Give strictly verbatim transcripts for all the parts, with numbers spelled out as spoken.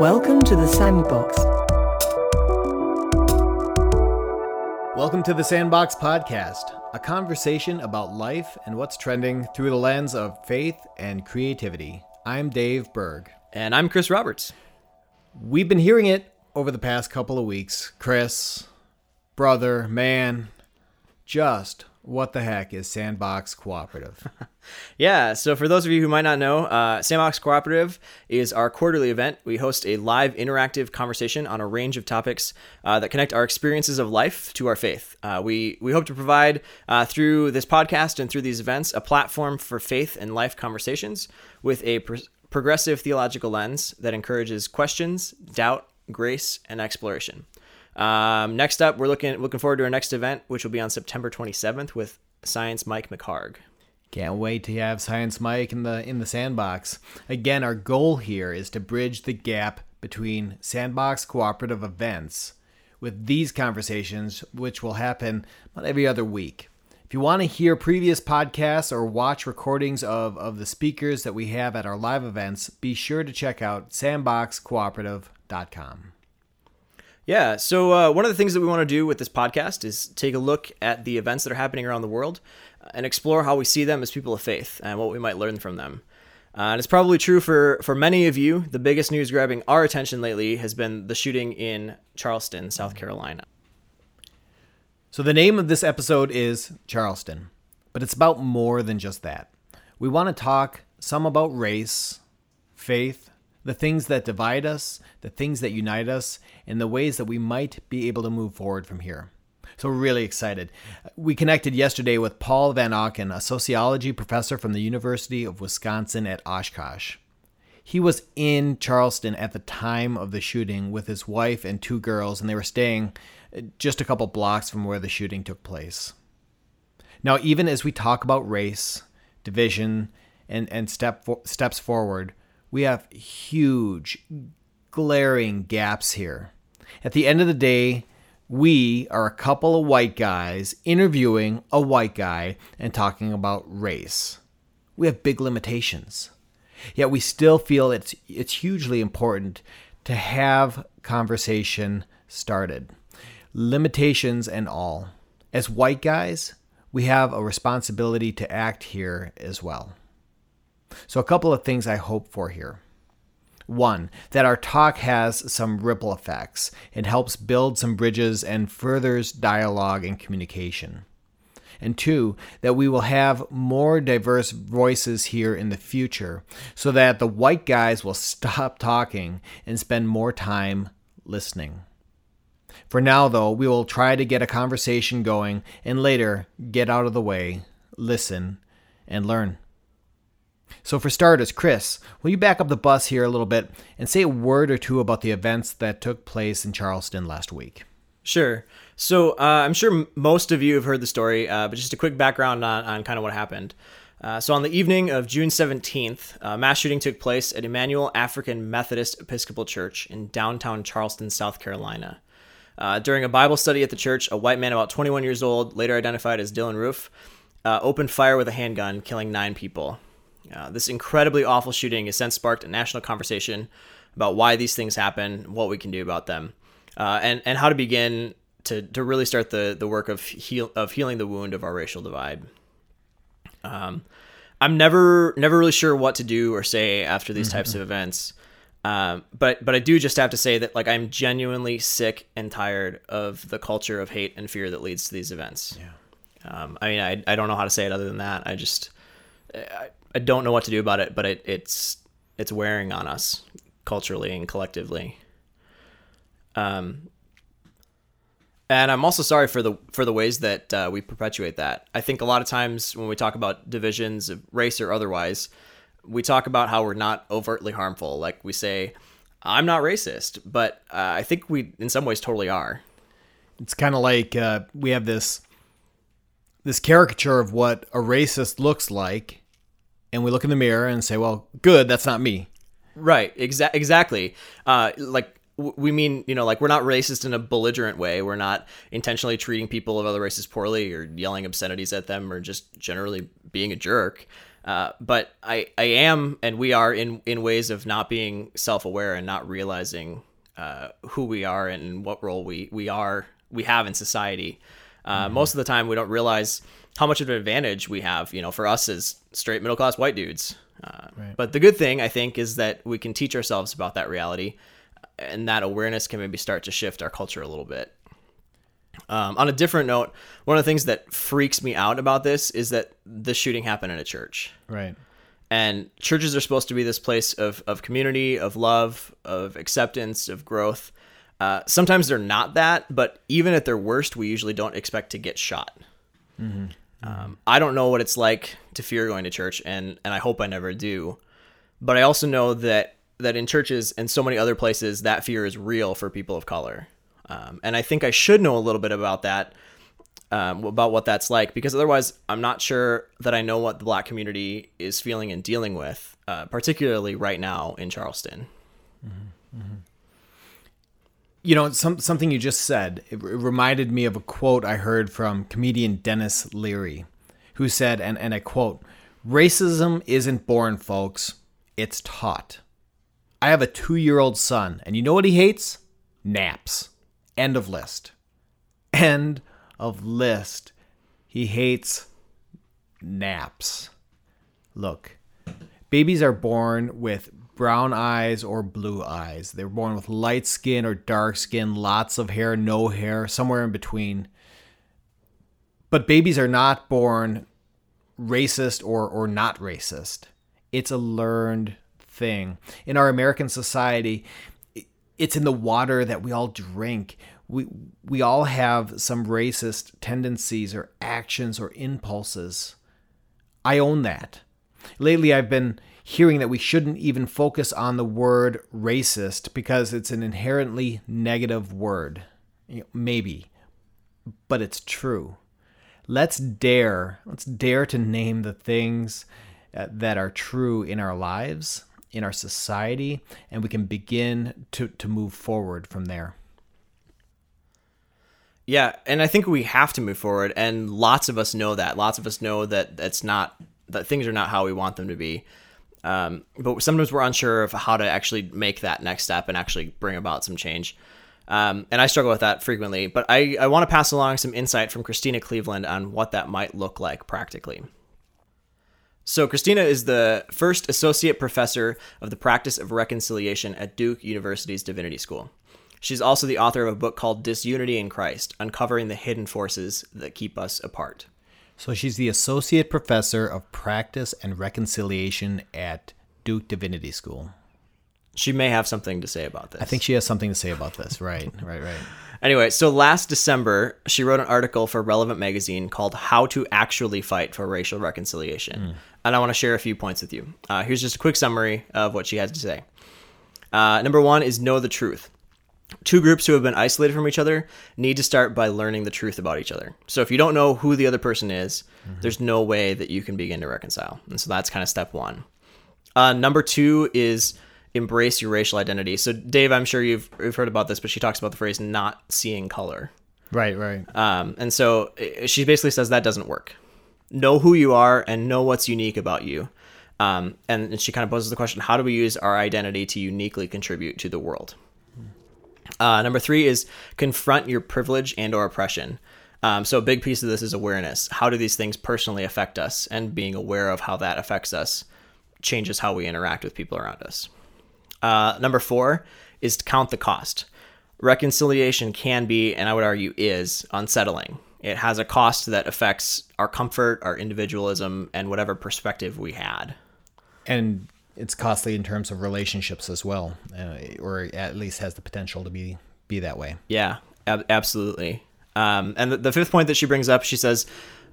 Welcome to the Sandbox. Welcome to the Sandbox Podcast, a conversation about life and what's trending through the lens of faith and creativity. I'm Dave Berg. And I'm Chris Roberts. We've been hearing it over the past couple of weeks. Chris, brother, man, just what the heck is Sandbox Cooperative? Yeah, so for those of you who might not know, uh, Sandbox Cooperative is our quarterly event. We host a live interactive conversation on a range of topics uh, that connect our experiences of life to our faith. Uh, we, we hope to provide, uh, through this podcast and through these events, a platform for faith and life conversations with a pro- progressive theological lens that encourages questions, doubt, grace, and exploration. Um, next up, we're looking looking forward to our next event, which will be on September twenty-seventh with Science Mike McHarg. Can't wait to have Science Mike in the in the Sandbox. Again, our goal here is to bridge the gap between Sandbox Cooperative events with these conversations, which will happen about every other week. If you want to hear previous podcasts or watch recordings of, of the speakers that we have at our live events, be sure to check out sandbox cooperative dot com. Yeah, so uh, one of the things that we want to do with this podcast is take a look at the events that are happening around the world and explore how we see them as people of faith and what we might learn from them. Uh, and it's probably true for, for many of you, the biggest news grabbing our attention lately has been the shooting in Charleston, South Carolina. So the name of this episode is Charleston, but it's about more than just that. We want to talk some about race, faith, the things that divide us, the things that unite us, and the ways that we might be able to move forward from here. So we're really excited. We connected yesterday with Paul Van Auken, a sociology professor from the University of Wisconsin at Oshkosh. He was in Charleston at the time of the shooting with his wife and two girls, and they were staying just a couple blocks from where the shooting took place. Now, even as we talk about race, division, and, and step for, steps forward, we have huge, glaring gaps here. At the end of the day, we are a couple of white guys interviewing a white guy and talking about race. We have big limitations. Yet we still feel it's it's hugely important to have conversation started. Limitations and all. As white guys, we have a responsibility to act here as well. So a couple of things I hope for here. One, that our talk has some ripple effects. It helps build some bridges and furthers dialogue and communication. And two, that we will have more diverse voices here in the future so that the white guys will stop talking and spend more time listening. For now, though, we will try to get a conversation going and later get out of the way, listen, and learn. So for starters, Chris, will you back up the bus here a little bit and say a word or two about the events that took place in Charleston last week? Sure. So uh, I'm sure most of you have heard the story, uh, but just a quick background on, on kind of what happened. Uh, so on the evening of June seventeenth, a mass shooting took place at Emanuel African Methodist Episcopal Church in downtown Charleston, South Carolina. Uh, during a Bible study at the church, a white man about twenty-one years old, later identified as Dylan Roof, uh, opened fire with a handgun, killing nine people. Uh, this incredibly awful shooting has since sparked a national conversation about why these things happen, what we can do about them, uh, and, and how to begin to, to really start the, the work of heal, of healing the wound of our racial divide. Um, I'm never never really sure what to do or say after these mm-hmm. types of events, um, but but I do just have to say that like I'm genuinely sick and tired of the culture of hate and fear that leads to these events. Yeah. Um, I mean, I, I don't know how to say it other than that. I just... I, I don't know what to do about it, but it, it's it's wearing on us culturally and collectively. Um, and I'm also sorry for the for the ways that uh, we perpetuate that. I think a lot of times when we talk about divisions of race or otherwise, we talk about how we're not overtly harmful. Like we say, "I'm not racist," but uh, I think we, in some ways, totally are. It's kind of like uh, we have this this caricature of what a racist looks like. And we look in the mirror and say, well, good, that's not me. Right, exa- exactly. Uh, like, w- we mean, you know, like, we're not racist in a belligerent way. We're not intentionally treating people of other races poorly or yelling obscenities at them or just generally being a jerk. Uh, but I, I am, and we are in, in ways of not being self-aware and not realizing uh, who we are and what role we, we are, we have in society. Uh, mm-hmm. Most of the time we don't realize how much of an advantage we have, you know, for us as straight middle-class white dudes. Uh, right. But the good thing, I think, is that we can teach ourselves about that reality, and that awareness can maybe start to shift our culture a little bit. Um, on a different note, one of the things that freaks me out about this is that the shooting happened in a church. Right. And churches are supposed to be this place of, of community, of love, of acceptance, of growth. Uh, sometimes they're not that, but even at their worst, we usually don't expect to get shot. Mm-hmm. Um, I don't know what it's like to fear going to church, and, and I hope I never do. But I also know that, that in churches and so many other places, that fear is real for people of color. Um, and I think I should know a little bit about that, um, about what that's like, because otherwise I'm not sure that I know what the Black community is feeling and dealing with, uh, particularly right now in Charleston. Mm-hmm. Mm-hmm. You know, some, something you just said, it, it reminded me of a quote I heard from comedian Dennis Leary, who said, and, and I quote, "Racism isn't born, folks. It's taught." I have a two-year-old son, and you know what he hates? Naps. End of list. End of list. He hates naps. Look, babies are born with brown eyes or blue eyes. They're born with light skin or dark skin, lots of hair, no hair, somewhere in between. But babies are not born racist or, or not racist. It's a learned thing. In our American society, it's in the water that we all drink. We we all have some racist tendencies or actions or impulses. I own that. Lately, I've been hearing that we shouldn't even focus on the word racist because it's an inherently negative word. You know, maybe, but it's true. Let's dare. Let's dare to name the things that are true in our lives, in our society, and we can begin to, to move forward from there. Yeah. And I think we have to move forward. And lots of us know that. Lots of us know that that's not, that things are not how we want them to be. Um, but sometimes we're unsure of how to actually make that next step and actually bring about some change. Um, and I struggle with that frequently, but I, I want to pass along some insight from Christina Cleveland on what that might look like practically. So Christina is the first associate professor of the practice of reconciliation at Duke University's Divinity School. She's also the author of a book called Disunity in Christ, Uncovering the Hidden Forces That Keep Us Apart. So she's the associate professor of practice and reconciliation at Duke Divinity School. She may have something to say about this. I think she has something to say about this. Right, right, right. Anyway, so last December, she wrote an article for Relevant Magazine called How to Actually Fight for Racial Reconciliation. Mm. And I want to share a few points with you. Uh, here's just a quick summary of what she had to say. Uh, number one is know the truth. Two groups who have been isolated from each other need to start by learning the truth about each other. So if you don't know who the other person is, mm-hmm. there's no way that you can begin to reconcile. And so that's kind of step one. Uh, number two is embrace your racial identity. So Dave, I'm sure you've, you've heard about this, but she talks about the phrase not seeing color. Right, right. Um, and so she basically says that doesn't work. Know who you are and know what's unique about you. Um, and, and she kind of poses the question, how do we use our identity to uniquely contribute to the world? Uh, number three is confront your privilege and or oppression. Um, so a big piece of this is awareness. How do these things personally affect us? And being aware of how that affects us changes how we interact with people around us. Uh, number four is to count the cost. Reconciliation can be, and I would argue is, unsettling. It has a cost that affects our comfort, our individualism, and whatever perspective we had. And it's costly in terms of relationships as well, uh, or at least has the potential to be, be that way. Yeah, ab- absolutely. Um, and the, the fifth point that she brings up, she says,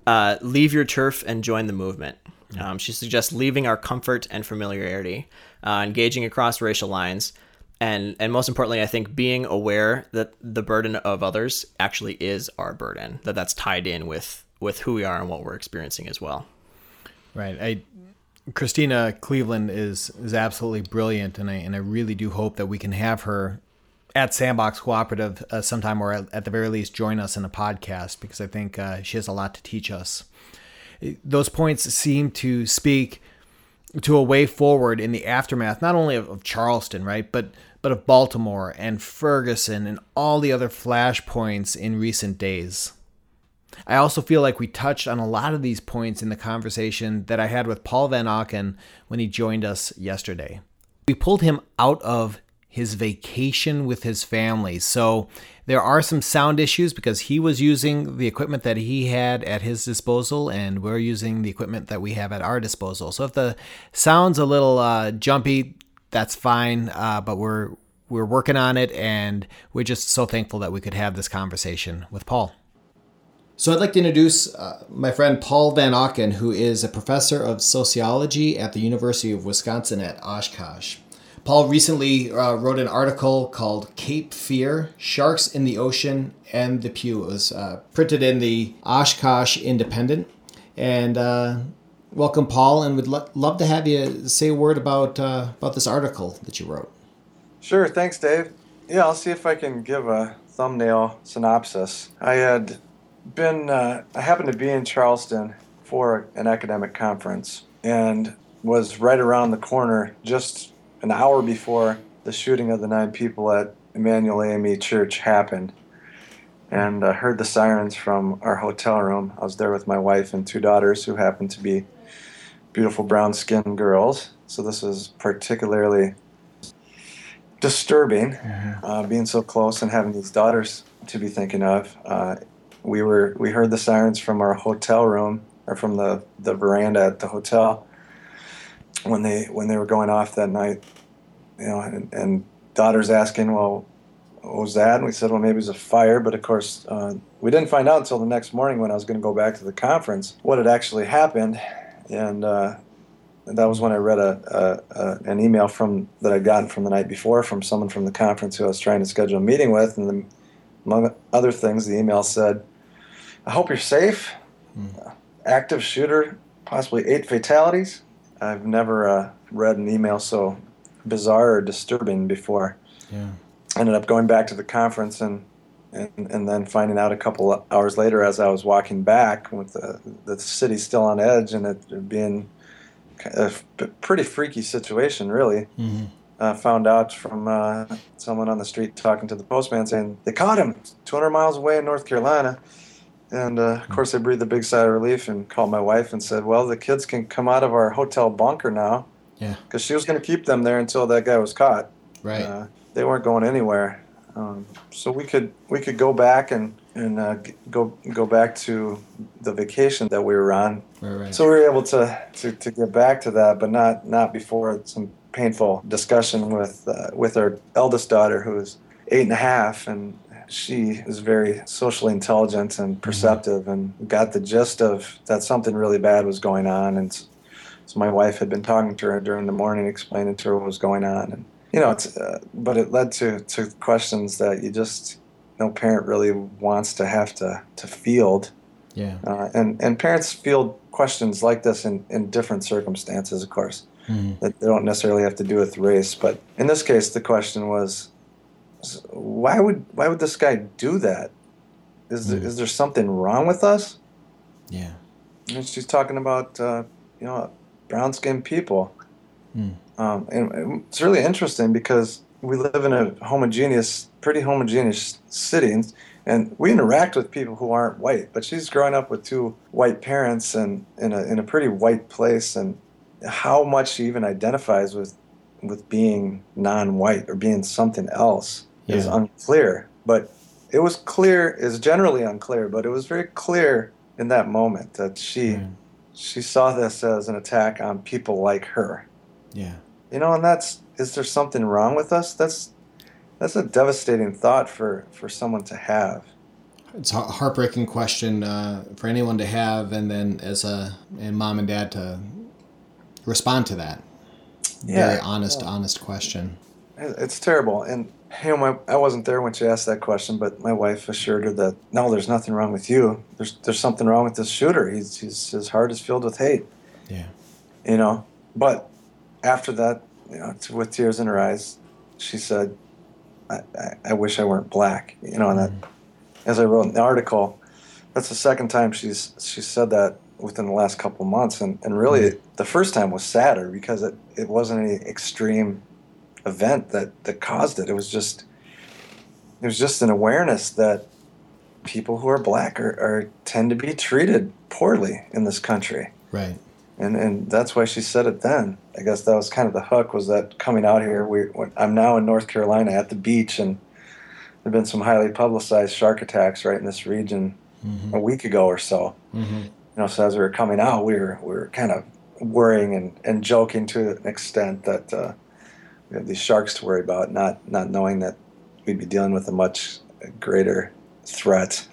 uh, leave your turf and join the movement. Um, she suggests leaving our comfort and familiarity, uh, engaging across racial lines, and and most importantly, I think being aware that the burden of others actually is our burden, that that's tied in with, with who we are and what we're experiencing as well. Right. I, Christina Cleveland is is absolutely brilliant, and I and I really do hope that we can have her at Sandbox Cooperative uh, sometime, or at, at the very least join us in a podcast, because I think uh, she has a lot to teach us. those points seem to speak to a way forward in the aftermath, not only of, of Charleston, right, but but of Baltimore and Ferguson and all the other flashpoints in recent days. I also feel like we touched on a lot of these points in the conversation that I had with Paul Van Auken when he joined us yesterday. We pulled him out of his vacation with his family, so there are some sound issues because he was using the equipment that he had at his disposal, and we're using the equipment that we have at our disposal. So if the sound's a little uh, jumpy, that's fine, uh, but we're we're working on it, and we're just so thankful that we could have this conversation with Paul. So I'd like to introduce uh, my friend Paul Van Auken, who is a professor of sociology at the University of Wisconsin at Oshkosh. Paul recently uh, wrote an article called Cape Fear, Sharks in the Ocean and the Pew. It was uh, printed in the Oshkosh Independent. And uh, welcome, Paul, and we'd lo- love to have you say a word about uh, about this article that you wrote. Sure. Thanks, Dave. Yeah, I'll see if I can give a thumbnail synopsis. I had... Been uh, I happened to be in Charleston for an academic conference and was right around the corner just an hour before the shooting of the nine people at Emanuel A M E Church happened, and uh, heard the sirens from our hotel room. I was there with my wife and two daughters who happened to be beautiful brown-skinned girls, so this was particularly disturbing, uh, being so close and having these daughters to be thinking of. Uh, We were we heard the sirens from our hotel room, or from the, the veranda at the hotel, when they when they were going off that night, you know, and, and daughters asking, well, what was that? And we said, well, maybe it was a fire, but of course, uh, we didn't find out until the next morning when I was going to go back to the conference what had actually happened, and uh, that was when I read a, a, a an email from that I'd gotten from the night before from someone from the conference who I was trying to schedule a meeting with, and the, among other things, the email said, I hope you're safe. Mm. Uh, active shooter, possibly eight fatalities. I've never uh, read an email so bizarre or disturbing before. Yeah. Ended up going back to the conference and, and and then finding out a couple hours later as I was walking back with the, the city still on edge and it being a pretty freaky situation, really. Mm-hmm. Uh, found out from uh, someone on the street talking to the postman saying, they caught him two hundred miles away in North Carolina. And, uh, of course, I breathed a big sigh of relief and called my wife and said, well, the kids can come out of our hotel bunker now. Yeah. Because she was going to keep them there until that guy was caught. Right. Uh, they weren't going anywhere. Um, so we could we could go back and, and uh, go go back to the vacation that we were on. Right, right. So we were able to, to, to get back to that, but not, not before some painful discussion with, uh, with our eldest daughter, who is eight and a half, and she is very socially intelligent and perceptive, and got the gist of that something really bad was going on. And so my wife had been talking to her during the morning, explaining to her what was going on. And you know, it's, uh, but it led to, to questions that you just no parent really wants to have to, to field. Yeah. Uh, and and parents field questions like this in, in different circumstances, of course, mm-hmm. that they don't necessarily have to do with race. But in this case, the question was, Why would why would this guy do that? Is there, mm. is there something wrong with us? Yeah. And she's talking about uh, you know brown-skinned people, mm. um, and it's really interesting because we live in a homogeneous, pretty homogeneous city, and, and we interact with people who aren't white. But she's growing up with two white parents and in a in a pretty white place, and how much she even identifies with with being non-white or being something else. Yeah. Is unclear, but it was clear, is generally unclear, but it was very clear in that moment that she mm. she saw this as an attack on people like her. Yeah. You know, and that's, is there something wrong with us? That's that's a devastating thought for, for someone to have. It's a heartbreaking question uh, for anyone to have, and then as a and mom and dad to respond to that. Yeah. Very honest, yeah. honest question. It's terrible, and you know, my, I wasn't there when she asked that question, but my wife assured her that, no, there's nothing wrong with you. There's there's something wrong with this shooter. He's, he's his heart is filled with hate. Yeah. You know, but after that, you know, with tears in her eyes, she said, I, I, I wish I weren't black. You know, and that, mm. as I wrote in the article, that's the second time she's she said that within the last couple months, and, and really the first time was sadder because it, it wasn't any extreme event that, that caused it. It was just it was just an awareness that people who are black are, are tend to be treated poorly in this country. Right. And and that's why she said it then. I guess that was kind of the hook, was that coming out here, we I'm now in North Carolina at the beach, and there have been some highly publicized shark attacks right in this region mm-hmm. a week ago or so. Mm-hmm. You know, so as we were coming out, we were we were kind of worrying and, and joking to an extent that uh, we have these sharks to worry about, not not knowing that we'd be dealing with a much greater threat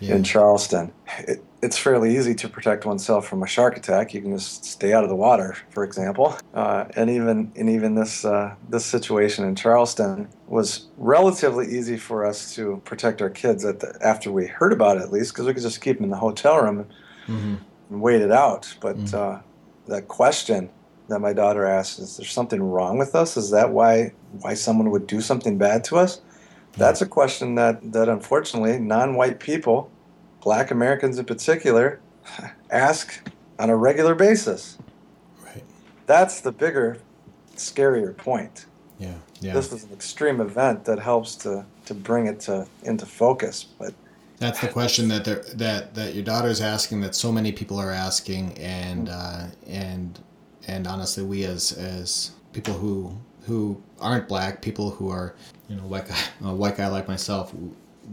yeah. in Charleston. It, it's fairly easy to protect oneself from a shark attack. You can just stay out of the water, for example. Uh, and even and even this uh, this situation in Charleston was relatively easy for us to protect our kids at the, after we heard about it, at least, because we could just keep them in the hotel room. Mm-hmm. And wait it out. But mm-hmm. uh, that question that my daughter asked, is there something wrong with us? Is that why why someone would do something bad to us? Mm-hmm. That's a question that, that unfortunately non-white people, black Americans in particular, ask on a regular basis. Right. That's the bigger, scarier point. Yeah. Yeah. This is an extreme event that helps to, to bring it to into focus, but that's the question that that that your daughter's asking, that so many people are asking, and uh, and and honestly, we as as people who who aren't black, people who are you know white guy, a white guy like myself,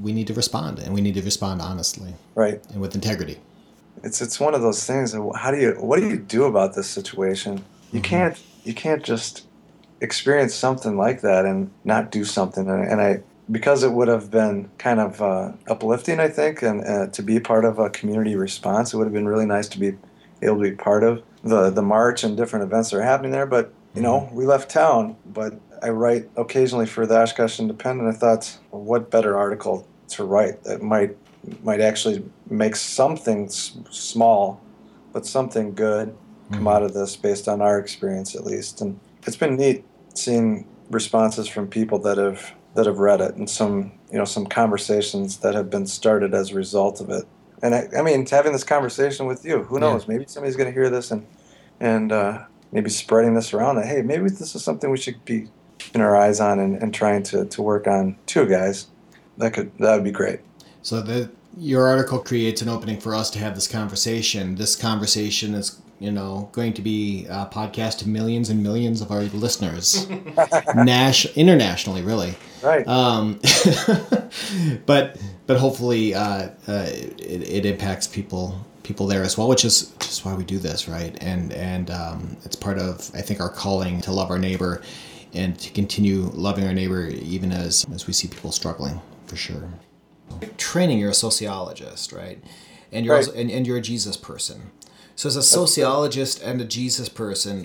we need to respond, and we need to respond honestly, right, and with integrity. It's it's one of those things. How do you what do you do about this situation? You mm-hmm. can't you can't just experience something like that and not do something. And, and I. Because it would have been kind of uh, uplifting, I think, and uh, to be part of a community response, it would have been really nice to be able to be part of the, the march and different events that are happening there. But, you know, we left town, but I write occasionally for the Oshkosh Independent. I thought, well, what better article to write that might might actually make something s- small, but something good mm-hmm. come out of this based on our experience, at least. And it's been neat seeing responses from people that have... that have read it, and some, you know, some conversations that have been started as a result of it. And I, I mean, having this conversation with you, who knows? Yeah. Maybe somebody's going to hear this and and uh, maybe spreading this around. That, hey, maybe this is something we should be keeping our eyes on and, and trying to, to work on too, guys. That could that would be great. So the, your article creates an opening for us to have this conversation. This conversation is, you know, going to be a podcast to millions and millions of our listeners, Nash, internationally, really. Right. Um, but but hopefully uh, uh, it, it impacts people people there as well, which is just why we do this, right? And and um, it's part of, I think, our calling to love our neighbor and to continue loving our neighbor even as as we see people struggling, for sure. Training, you're a sociologist, right? And you're right. Also, and, and you're a Jesus person. So as a sociologist and a Jesus person,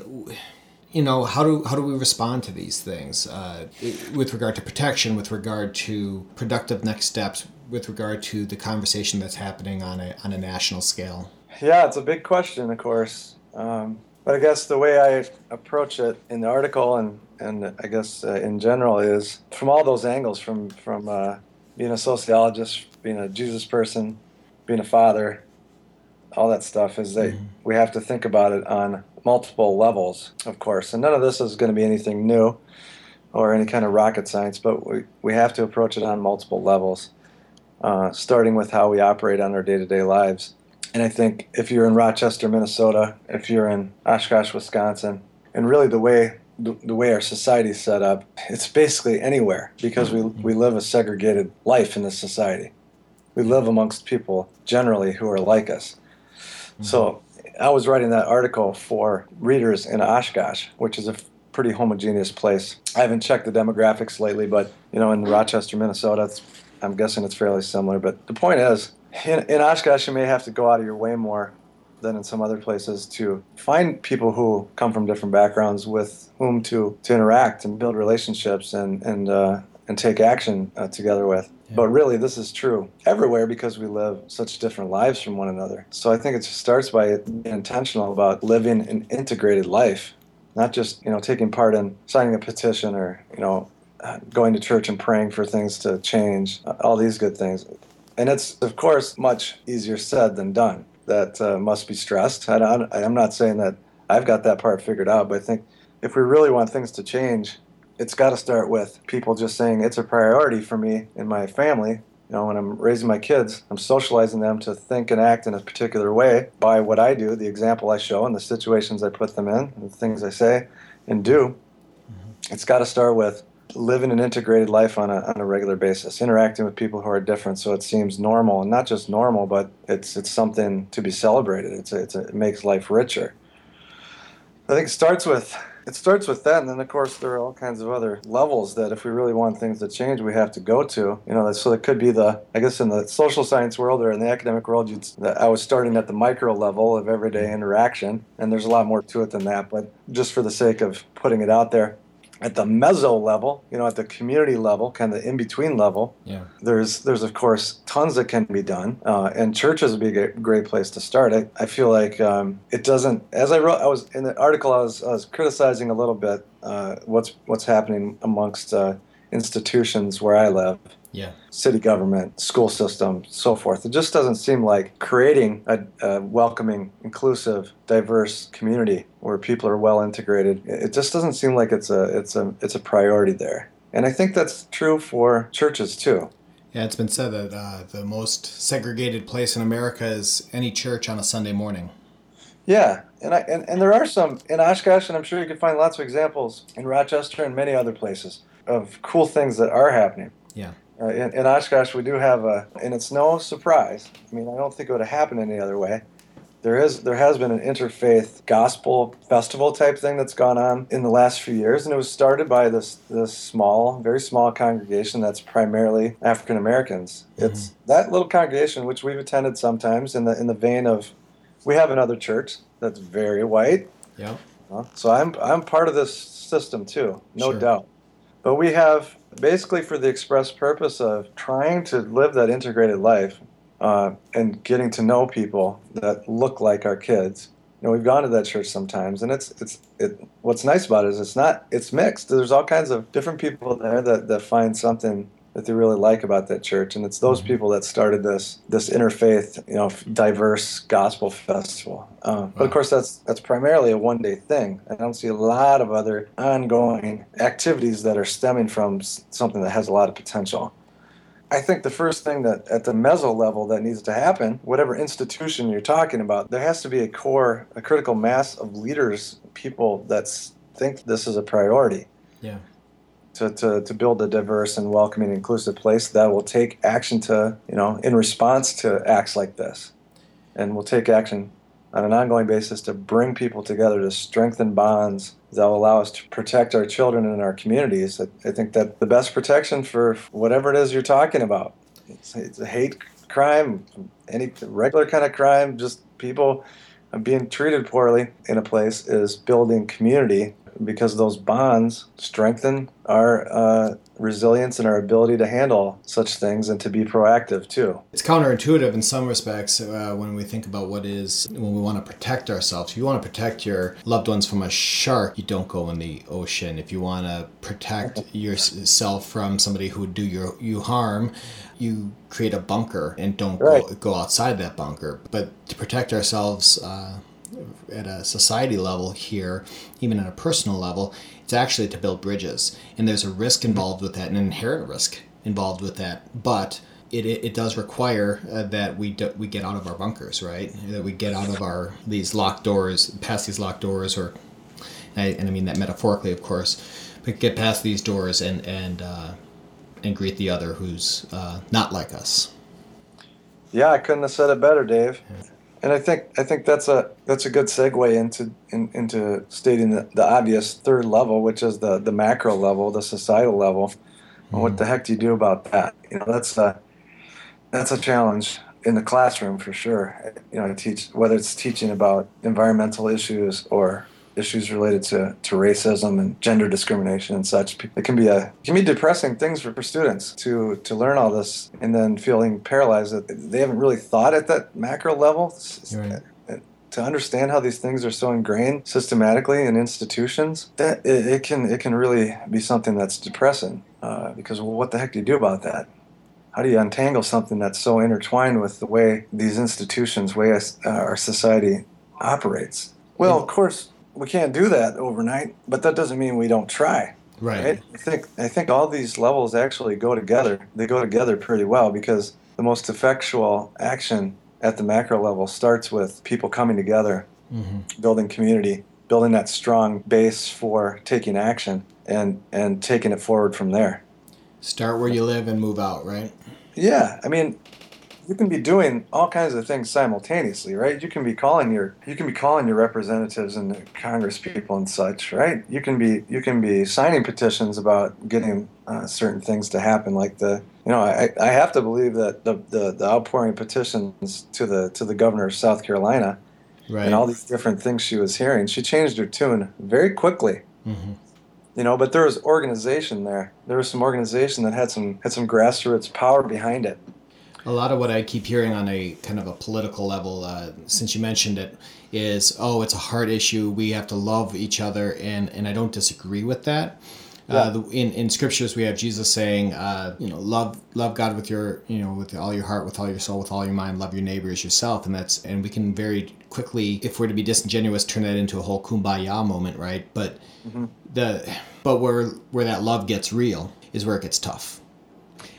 you know, how do how do we respond to these things uh, with regard to protection, with regard to productive next steps, with regard to the conversation that's happening on a on a national scale? Yeah, it's a big question, of course. Um, but I guess the way I approach it in the article and, and I guess uh, in general is from all those angles, from, from uh, being a sociologist, being a Jesus person, being a father, all that stuff is that mm-hmm. we have to think about it on multiple levels, of course. And none of this is going to be anything new or any kind of rocket science, but we, we have to approach it on multiple levels, uh, starting with how we operate on our day-to-day lives. And I think if you're in Rochester, Minnesota, if you're in Oshkosh, Wisconsin, and really the way the, the way our society's set up, it's basically anywhere, because we, we live a segregated life in this society. We live amongst people generally who are like us. So I was writing that article for readers in Oshkosh, which is a pretty homogeneous place. I haven't checked the demographics lately, but, you know, in Rochester, Minnesota, it's, I'm guessing it's fairly similar. But the point is, in, in Oshkosh, you may have to go out of your way more than in some other places to find people who come from different backgrounds with whom to, to interact and build relationships and, and, uh, and take action uh, together with. But really, this is true everywhere because we live such different lives from one another. So I think it starts by being intentional about living an integrated life, not just, you know, taking part in signing a petition or, you know, going to church and praying for things to change, all these good things. And it's, of course, much easier said than done. that uh, must be stressed. I don't, I'm not saying that I've got that part figured out, but I think if we really want things to change, it's got to start with people just saying it's a priority for me and my family. You know, when I'm raising my kids, I'm socializing them to think and act in a particular way by what I do, the example I show, and the situations I put them in, and the things I say and do. Mm-hmm. It's got to start with living an integrated life on a on a regular basis, interacting with people who are different, so it seems normal, and not just normal, but it's it's something to be celebrated. It's a, it's a, it makes life richer. I think it starts with it starts with that, and then of course there are all kinds of other levels that if we really want things to change, we have to go to. You know, so it could be the, I guess in the social science world or in the academic world, you'd, I was starting at the micro level of everyday interaction, and there's a lot more to it than that. But just for the sake of putting it out there, at the meso level, you know, at the community level, kind of the in-between level, yeah. there's there's of course tons that can be done, uh, and churches would be a great place to start. I, I feel like um, it doesn't. As I wrote, I was in the article, I was, I was criticizing a little bit uh, what's what's happening amongst uh, institutions where I live, yeah, city government, school system, so forth. It just doesn't seem like creating a, a welcoming, inclusive, diverse community where people are well integrated. It just doesn't seem like it's a it's a it's a priority there. And I think that's true for churches too. Yeah, it's been said that uh, the most segregated place in America is any church on a Sunday morning. Yeah, and, I, and and there are some in Oshkosh, and I'm sure you can find lots of examples in Rochester and many other places of cool things that are happening. Yeah. Uh, in, in Oshkosh, we do have a, and it's no surprise. I mean, I don't think it would have happened any other way. There is, there has been an interfaith gospel festival type thing that's gone on in the last few years, and it was started by this this small, very small congregation that's primarily African Americans. Mm-hmm. It's that little congregation which we've attended sometimes in the in the vein of, we have another church that's very white. Yeah. Uh, so I'm I'm part of this system too, no sure. doubt. But we have, basically for the express purpose of trying to live that integrated life uh, and getting to know people that look like our kids. You know, we've gone to that church sometimes, and it's it's it. What's nice about it is it's not it's mixed. There's all kinds of different people there that, that find something that they really like about that church, and it's those people that started this this interfaith, you know, diverse gospel festival. Uh, wow. But of course, that's that's primarily a one day thing. I don't see a lot of other ongoing activities that are stemming from something that has a lot of potential. I think the first thing that at the meso level that needs to happen, whatever institution you're talking about, there has to be a core, a critical mass of leaders, people that think this is a priority. Yeah. To, to, to build a diverse and welcoming, inclusive place that will take action to, you know, in response to acts like this, and will take action on an ongoing basis to bring people together, to strengthen bonds that will allow us to protect our children and our communities. I, I think that the best protection for whatever it is you're talking about, it's, it's a hate crime, any regular kind of crime, just people being treated poorly in a place, is building community, because those bonds strengthen our uh, resilience and our ability to handle such things and to be proactive too. It's counterintuitive in some respects uh, when we think about what is, when we want to protect ourselves. If you want to protect your loved ones from a shark, you don't go in the ocean. If you want to protect yourself from somebody who would do your, you harm, you create a bunker and don't right. go, go outside that bunker. But to protect ourselves, uh, at a society level here, even at a personal level, it's actually to build bridges. And there's a risk involved with that, an inherent risk involved with that. But it it, it does require uh, that we do, we get out of our bunkers, right? That we get out of our these locked doors, past these locked doors, or and I, and I mean that metaphorically, of course, but get past these doors and and uh, and greet the other who's uh, not like us. Yeah, I couldn't have said it better, Dave. Yeah. And I think I think that's a that's a good segue into in, into stating the, the obvious third level, which is the, the macro level, the societal level. Mm-hmm. And what the heck do you do about that? You know, that's a that's a challenge in the classroom for sure. You know, I teach, whether it's teaching about environmental issues or issues related to, to racism and gender discrimination and such. It can be a it can be depressing things for students to, to learn all this and then feeling paralyzed that they haven't really thought at that macro level. Right. To understand how these things are so ingrained systematically in institutions, that it, it can it can really be something that's depressing. Uh, because well, what the heck do you do about that? how do you untangle something that's so intertwined with the way these institutions, way uh, our society operates? Well, of course, we can't do that overnight, but that doesn't mean we don't try. Right. right? I think I think all these levels actually go together. They go together pretty well, because the most effectual action at the macro level starts with people coming together, mm-hmm. building community, building that strong base for taking action and, and taking it forward from there. Start where you live and move out, right? Yeah. I mean, you can be doing all kinds of things simultaneously, right? You can be calling your you can be calling your representatives and the Congress people and such, right? You can be you can be signing petitions about getting uh, certain things to happen, like the you know I, I have to believe that the, the, the outpouring petitions to the to the governor of South Carolina, right. and all these different things she was hearing, she changed her tune very quickly. Mm-hmm. You know, but there was organization there. There was some organization that had some had some grassroots power behind it. A lot of what I keep hearing on a kind of a political level, uh, since you mentioned it, is, oh, it's a hard issue. We have to love each other. And, and I don't disagree with that. Yeah. Uh, the, in, in scriptures, we have Jesus saying, uh, you know, love love God with your, you know, with all your heart, with all your soul, with all your mind, love your neighbor as yourself. And that's and we can very quickly, if we're to be disingenuous, turn that into a whole kumbaya moment. Right. But mm-hmm. the but where where that love gets real is where it gets tough,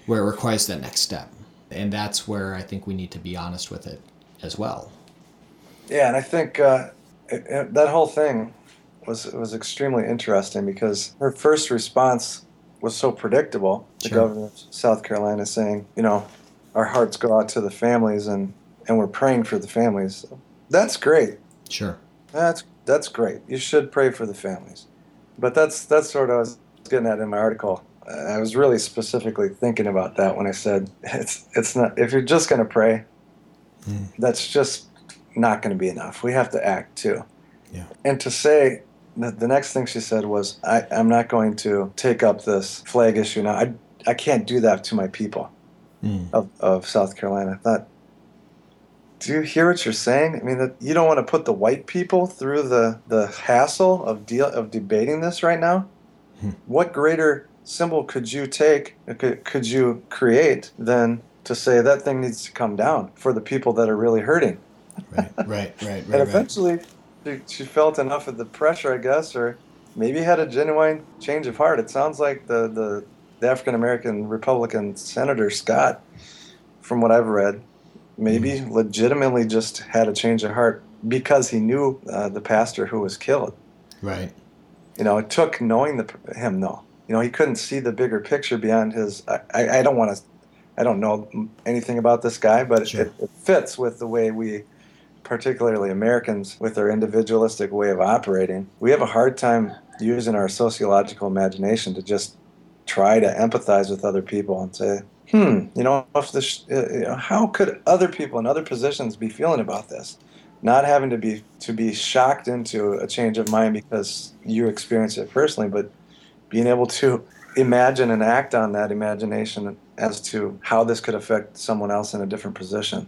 where it requires that next step. And that's where I think we need to be honest with it as well. Yeah, and I think uh, it, it, that whole thing was was extremely interesting, because her first response was so predictable. Sure. The governor of South Carolina saying, you know, our hearts go out to the families and, and we're praying for the families. That's great. Sure. That's that's great. You should pray for the families. But that's, that's what I was getting at in my article. I was really specifically thinking about that when I said it's it's not, if you're just going to pray, mm. that's just not going to be enough. We have to act too. Yeah. And to say that the next thing she said was, I, I'm not going to take up this flag issue now. I, I can't do that to my people mm. of, of South Carolina. I thought, do you hear what you're saying? I mean, that you don't want to put the white people through the, the hassle of deal of debating this right now. Mm. What greater symbol could you take, could you create, than to say that thing needs to come down for the people that are really hurting? Right, right, right, right. And eventually right. She, she felt enough of the pressure, I guess, or maybe had a genuine change of heart. It sounds like the, the, the African-American Republican Senator Scott, from what I've read, maybe mm. legitimately just had a change of heart because he knew uh, the pastor who was killed. Right. You know, it took knowing the him, though. You know, he couldn't see the bigger picture beyond his, I, I don't want to, I don't know anything about this guy, but sure. it, it fits with the way we, particularly Americans, with our individualistic way of operating. We have a hard time using our sociological imagination to just try to empathize with other people and say, hmm, you know, if this, you know, how could other people in other positions be feeling about this? Not having to be to be shocked into a change of mind because you experience it personally, but being able to imagine and act on that imagination as to how this could affect someone else in a different position.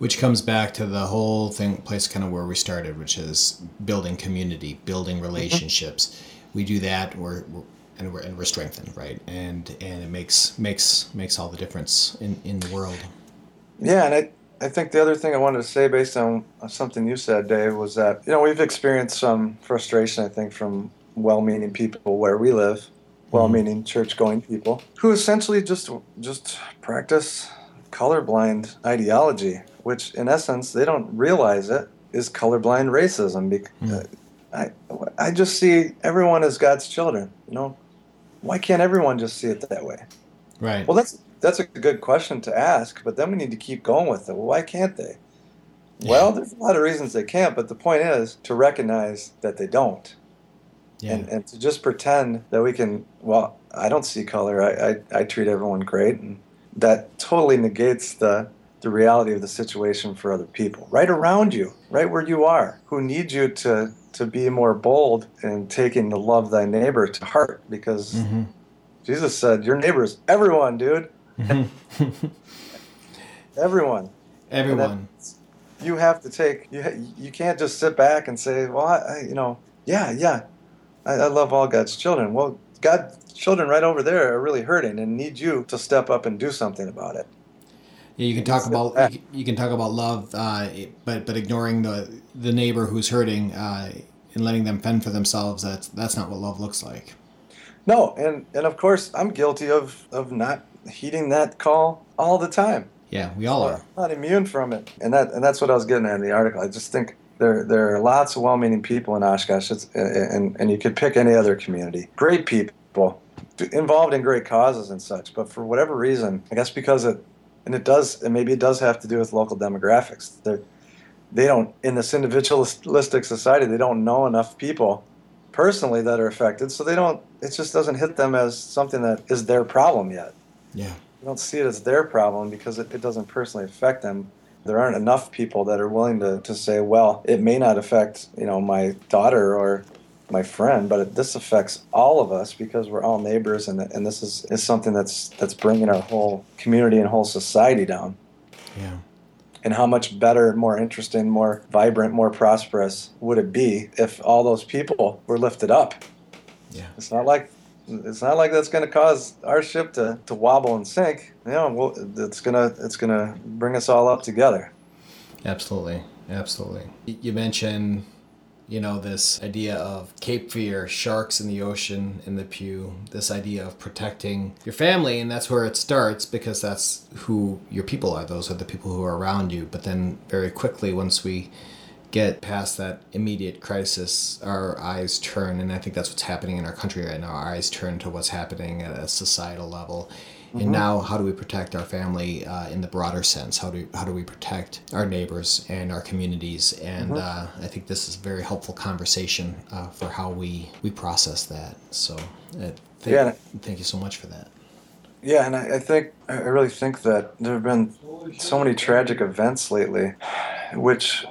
Which comes back to the whole thing, place kind of where we started, which is building community, building relationships. Mm-hmm. We do that, we're, we're, and we're and we're strengthened, right? And and it makes makes makes all the difference in, in the world. Yeah, and I I think the other thing I wanted to say based on something you said, Dave, was that, you know, we've experienced some frustration, I think, from well-meaning people where we live, well-meaning mm-hmm. church-going people, who essentially just just practice colorblind ideology, which in essence, they don't realize it, is colorblind racism. Mm. I, I just see everyone as God's children. You know, why can't everyone just see it that way? Right. Well, that's that's a good question to ask, but then we need to keep going with it. Well, why can't they? Yeah. Well, there's a lot of reasons they can't, but the point is to recognize that they don't. Yeah. And, and to just pretend that we can, well, I don't see color. I, I, I treat everyone great. And that totally negates the, the reality of the situation for other people right around you, right where you are, who need you to, to be more bold in taking the love thy neighbor to heart, because mm-hmm. Jesus said, your neighbor is everyone, dude. Mm-hmm. everyone. Everyone. You have to take, you, you can't just sit back and say, well, I, you know, yeah, yeah. I love all God's children. Well, God, children right over there are really hurting and need you to step up and do something about it. Yeah, you can talk about you can talk about love, uh, but but ignoring the the neighbor who's hurting uh, and letting them fend for themselves. That's that's not what love looks like. No, and, and of course I'm guilty of of not heeding that call all the time. Yeah, we all so are. I'm not immune from it, and that and that's what I was getting at in the article. I just think there there are lots of well-meaning people in Oshkosh, it's, and and you could pick any other community. Great people, involved in great causes and such, but for whatever reason, I guess because it. And it does, and maybe it does have to do with local demographics. They're, they don't, in this individualistic society, they don't know enough people personally that are affected, so they don't, it just doesn't hit them as something that is their problem yet. Yeah. They don't see it as their problem because it, it doesn't personally affect them. There aren't enough people that are willing to, to say, well, it may not affect, you know, my daughter or my friend, but it, this affects all of us because we're all neighbors, and and this is, is something that's that's bringing our whole community and whole society down. Yeah. And how much better, more interesting, more vibrant, more prosperous would it be if all those people were lifted up? Yeah. It's not like it's not like that's going to cause our ship to, to wobble and sink. You know, we'll, it's gonna it's gonna bring us all up together. Absolutely, absolutely. You mentioned, you know, this idea of Cape Fear, sharks in the ocean, in the pew, this idea of protecting your family, and that's where it starts because that's who your people are. Those are the people who are around you. But then very quickly, once we get past that immediate crisis, our eyes turn, and I think that's what's happening in our country right now. Our eyes turn to what's happening at a societal level. Mm-hmm. And now how do we protect our family uh, in the broader sense? How do how do we protect our neighbors and our communities? And mm-hmm. uh, I think this is a very helpful conversation uh, for how we, we process that. So uh, thank, yeah. thank you so much for that. Yeah, and I, I think, I really think that there have been so many tragic events lately, which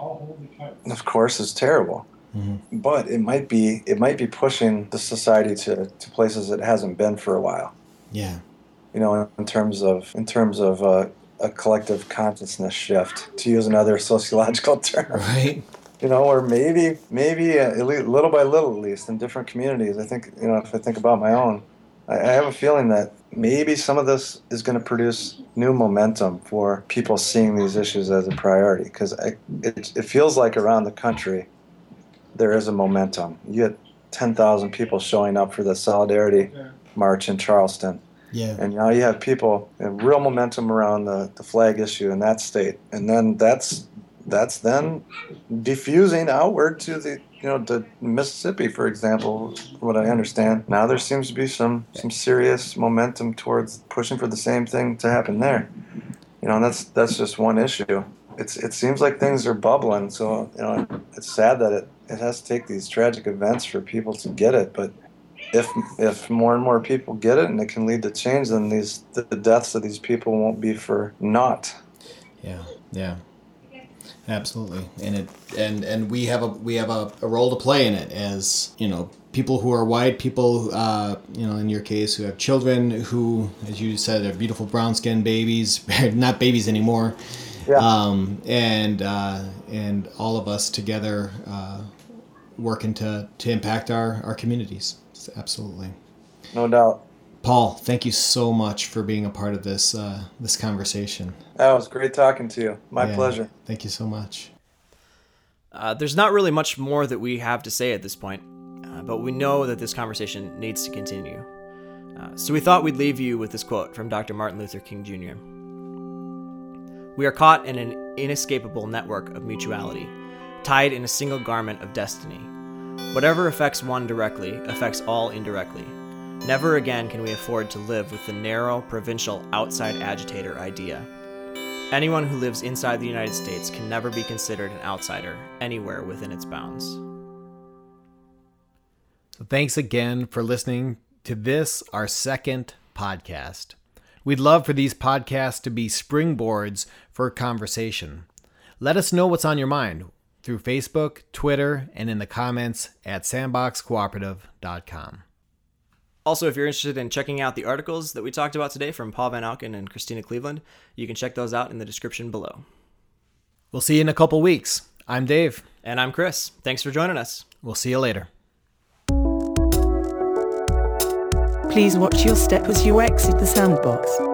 of course is terrible. Mm-hmm. But it might be it might be pushing the society to, to places it hasn't been for a while. Yeah. You know, in terms of in terms of uh, a collective consciousness shift, to use another sociological term, right? You know, or maybe maybe uh, at least, little by little, at least in different communities. I think, you know, if I think about my own, I, I have a feeling that maybe some of this is going to produce new momentum for people seeing these issues as a priority, because it it feels like around the country there is a momentum. You had ten thousand people showing up for the Solidarity March in Charleston. Yeah. And now you have people and real momentum around the, the flag issue in that state, and then that's that's then diffusing outward to the you know to Mississippi, for example. From what I understand, now there seems to be some, some serious momentum towards pushing for the same thing to happen there. You know, and that's that's just one issue. It's it seems like things are bubbling. So you know, it's sad that it, it has to take these tragic events for people to get it, but. If if more and more people get it and it can lead to change, then these the deaths of these people won't be for naught. Yeah, yeah, absolutely. And it and, and we have a we have a, a role to play in it as you know people who are white people. Uh, you know, in your case, who have children who, as you said, are beautiful brown skinned babies, not babies anymore. Yeah. Um, and uh, and all of us together uh, working to to impact our, our communities. Absolutely. No doubt. Paul, thank you so much for being a part of this uh, this conversation. That was great talking to you. My yeah, pleasure. Thank you so much. Uh, there's not really much more that we have to say at this point, uh, but we know that this conversation needs to continue. Uh, so we thought we'd leave you with this quote from Doctor Martin Luther King Junior "We are caught in an inescapable network of mutuality, tied in a single garment of destiny. Whatever affects one directly affects all indirectly. Never again can we afford to live with the narrow, provincial, outside agitator idea. Anyone who lives inside the United States can never be considered an outsider anywhere within its bounds." So thanks again for listening to this, our second podcast. We'd love for these podcasts to be springboards for conversation. Let us know what's on your mind through Facebook, Twitter, and in the comments at sandbox cooperative dot com. Also, if you're interested in checking out the articles that we talked about today from Paul Van Auken and Christina Cleveland, you can check those out in the description below. We'll see you in a couple weeks. I'm Dave. And I'm Chris. Thanks for joining us. We'll see you later. Please watch your step as you exit the sandbox.